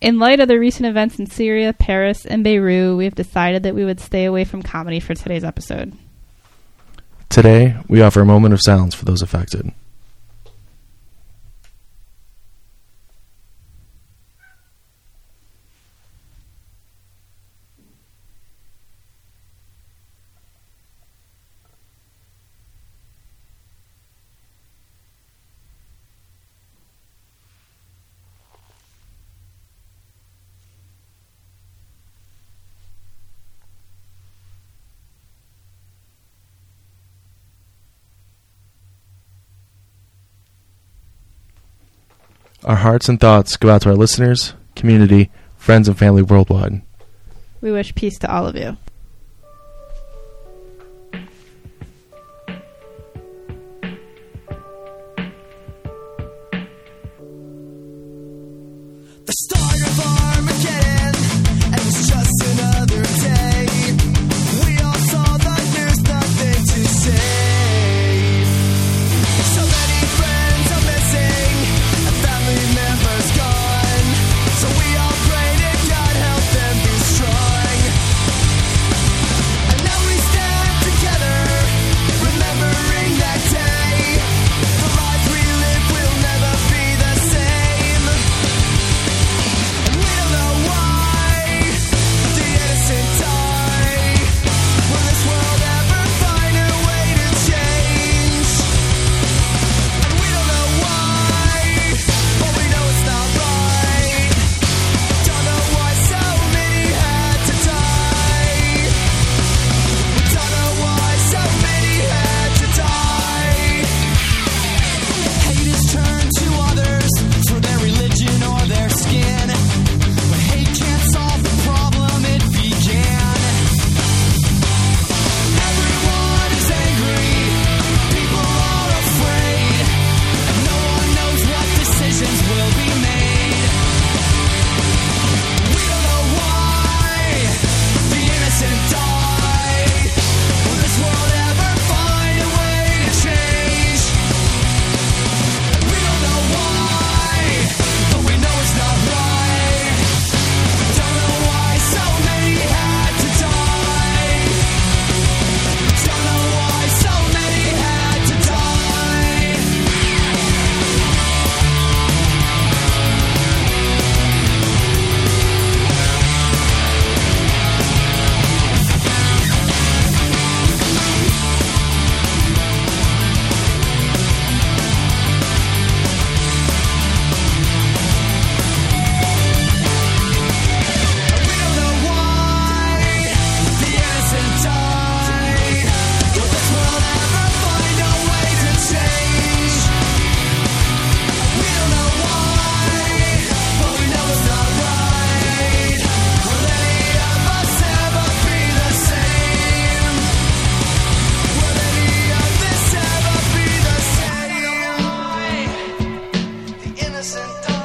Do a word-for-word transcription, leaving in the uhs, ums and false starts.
In light of the recent events in Syria, Paris, and Beirut, we have decided that we would stay away from comedy for today's episode. Today, we offer a moment of silence for those affected. Our hearts and thoughts go out to our listeners, community, friends, and family worldwide. We wish peace to all of you. The start of Armageddon, and it's just another day. We all saw that there's nothing to say. Innocent.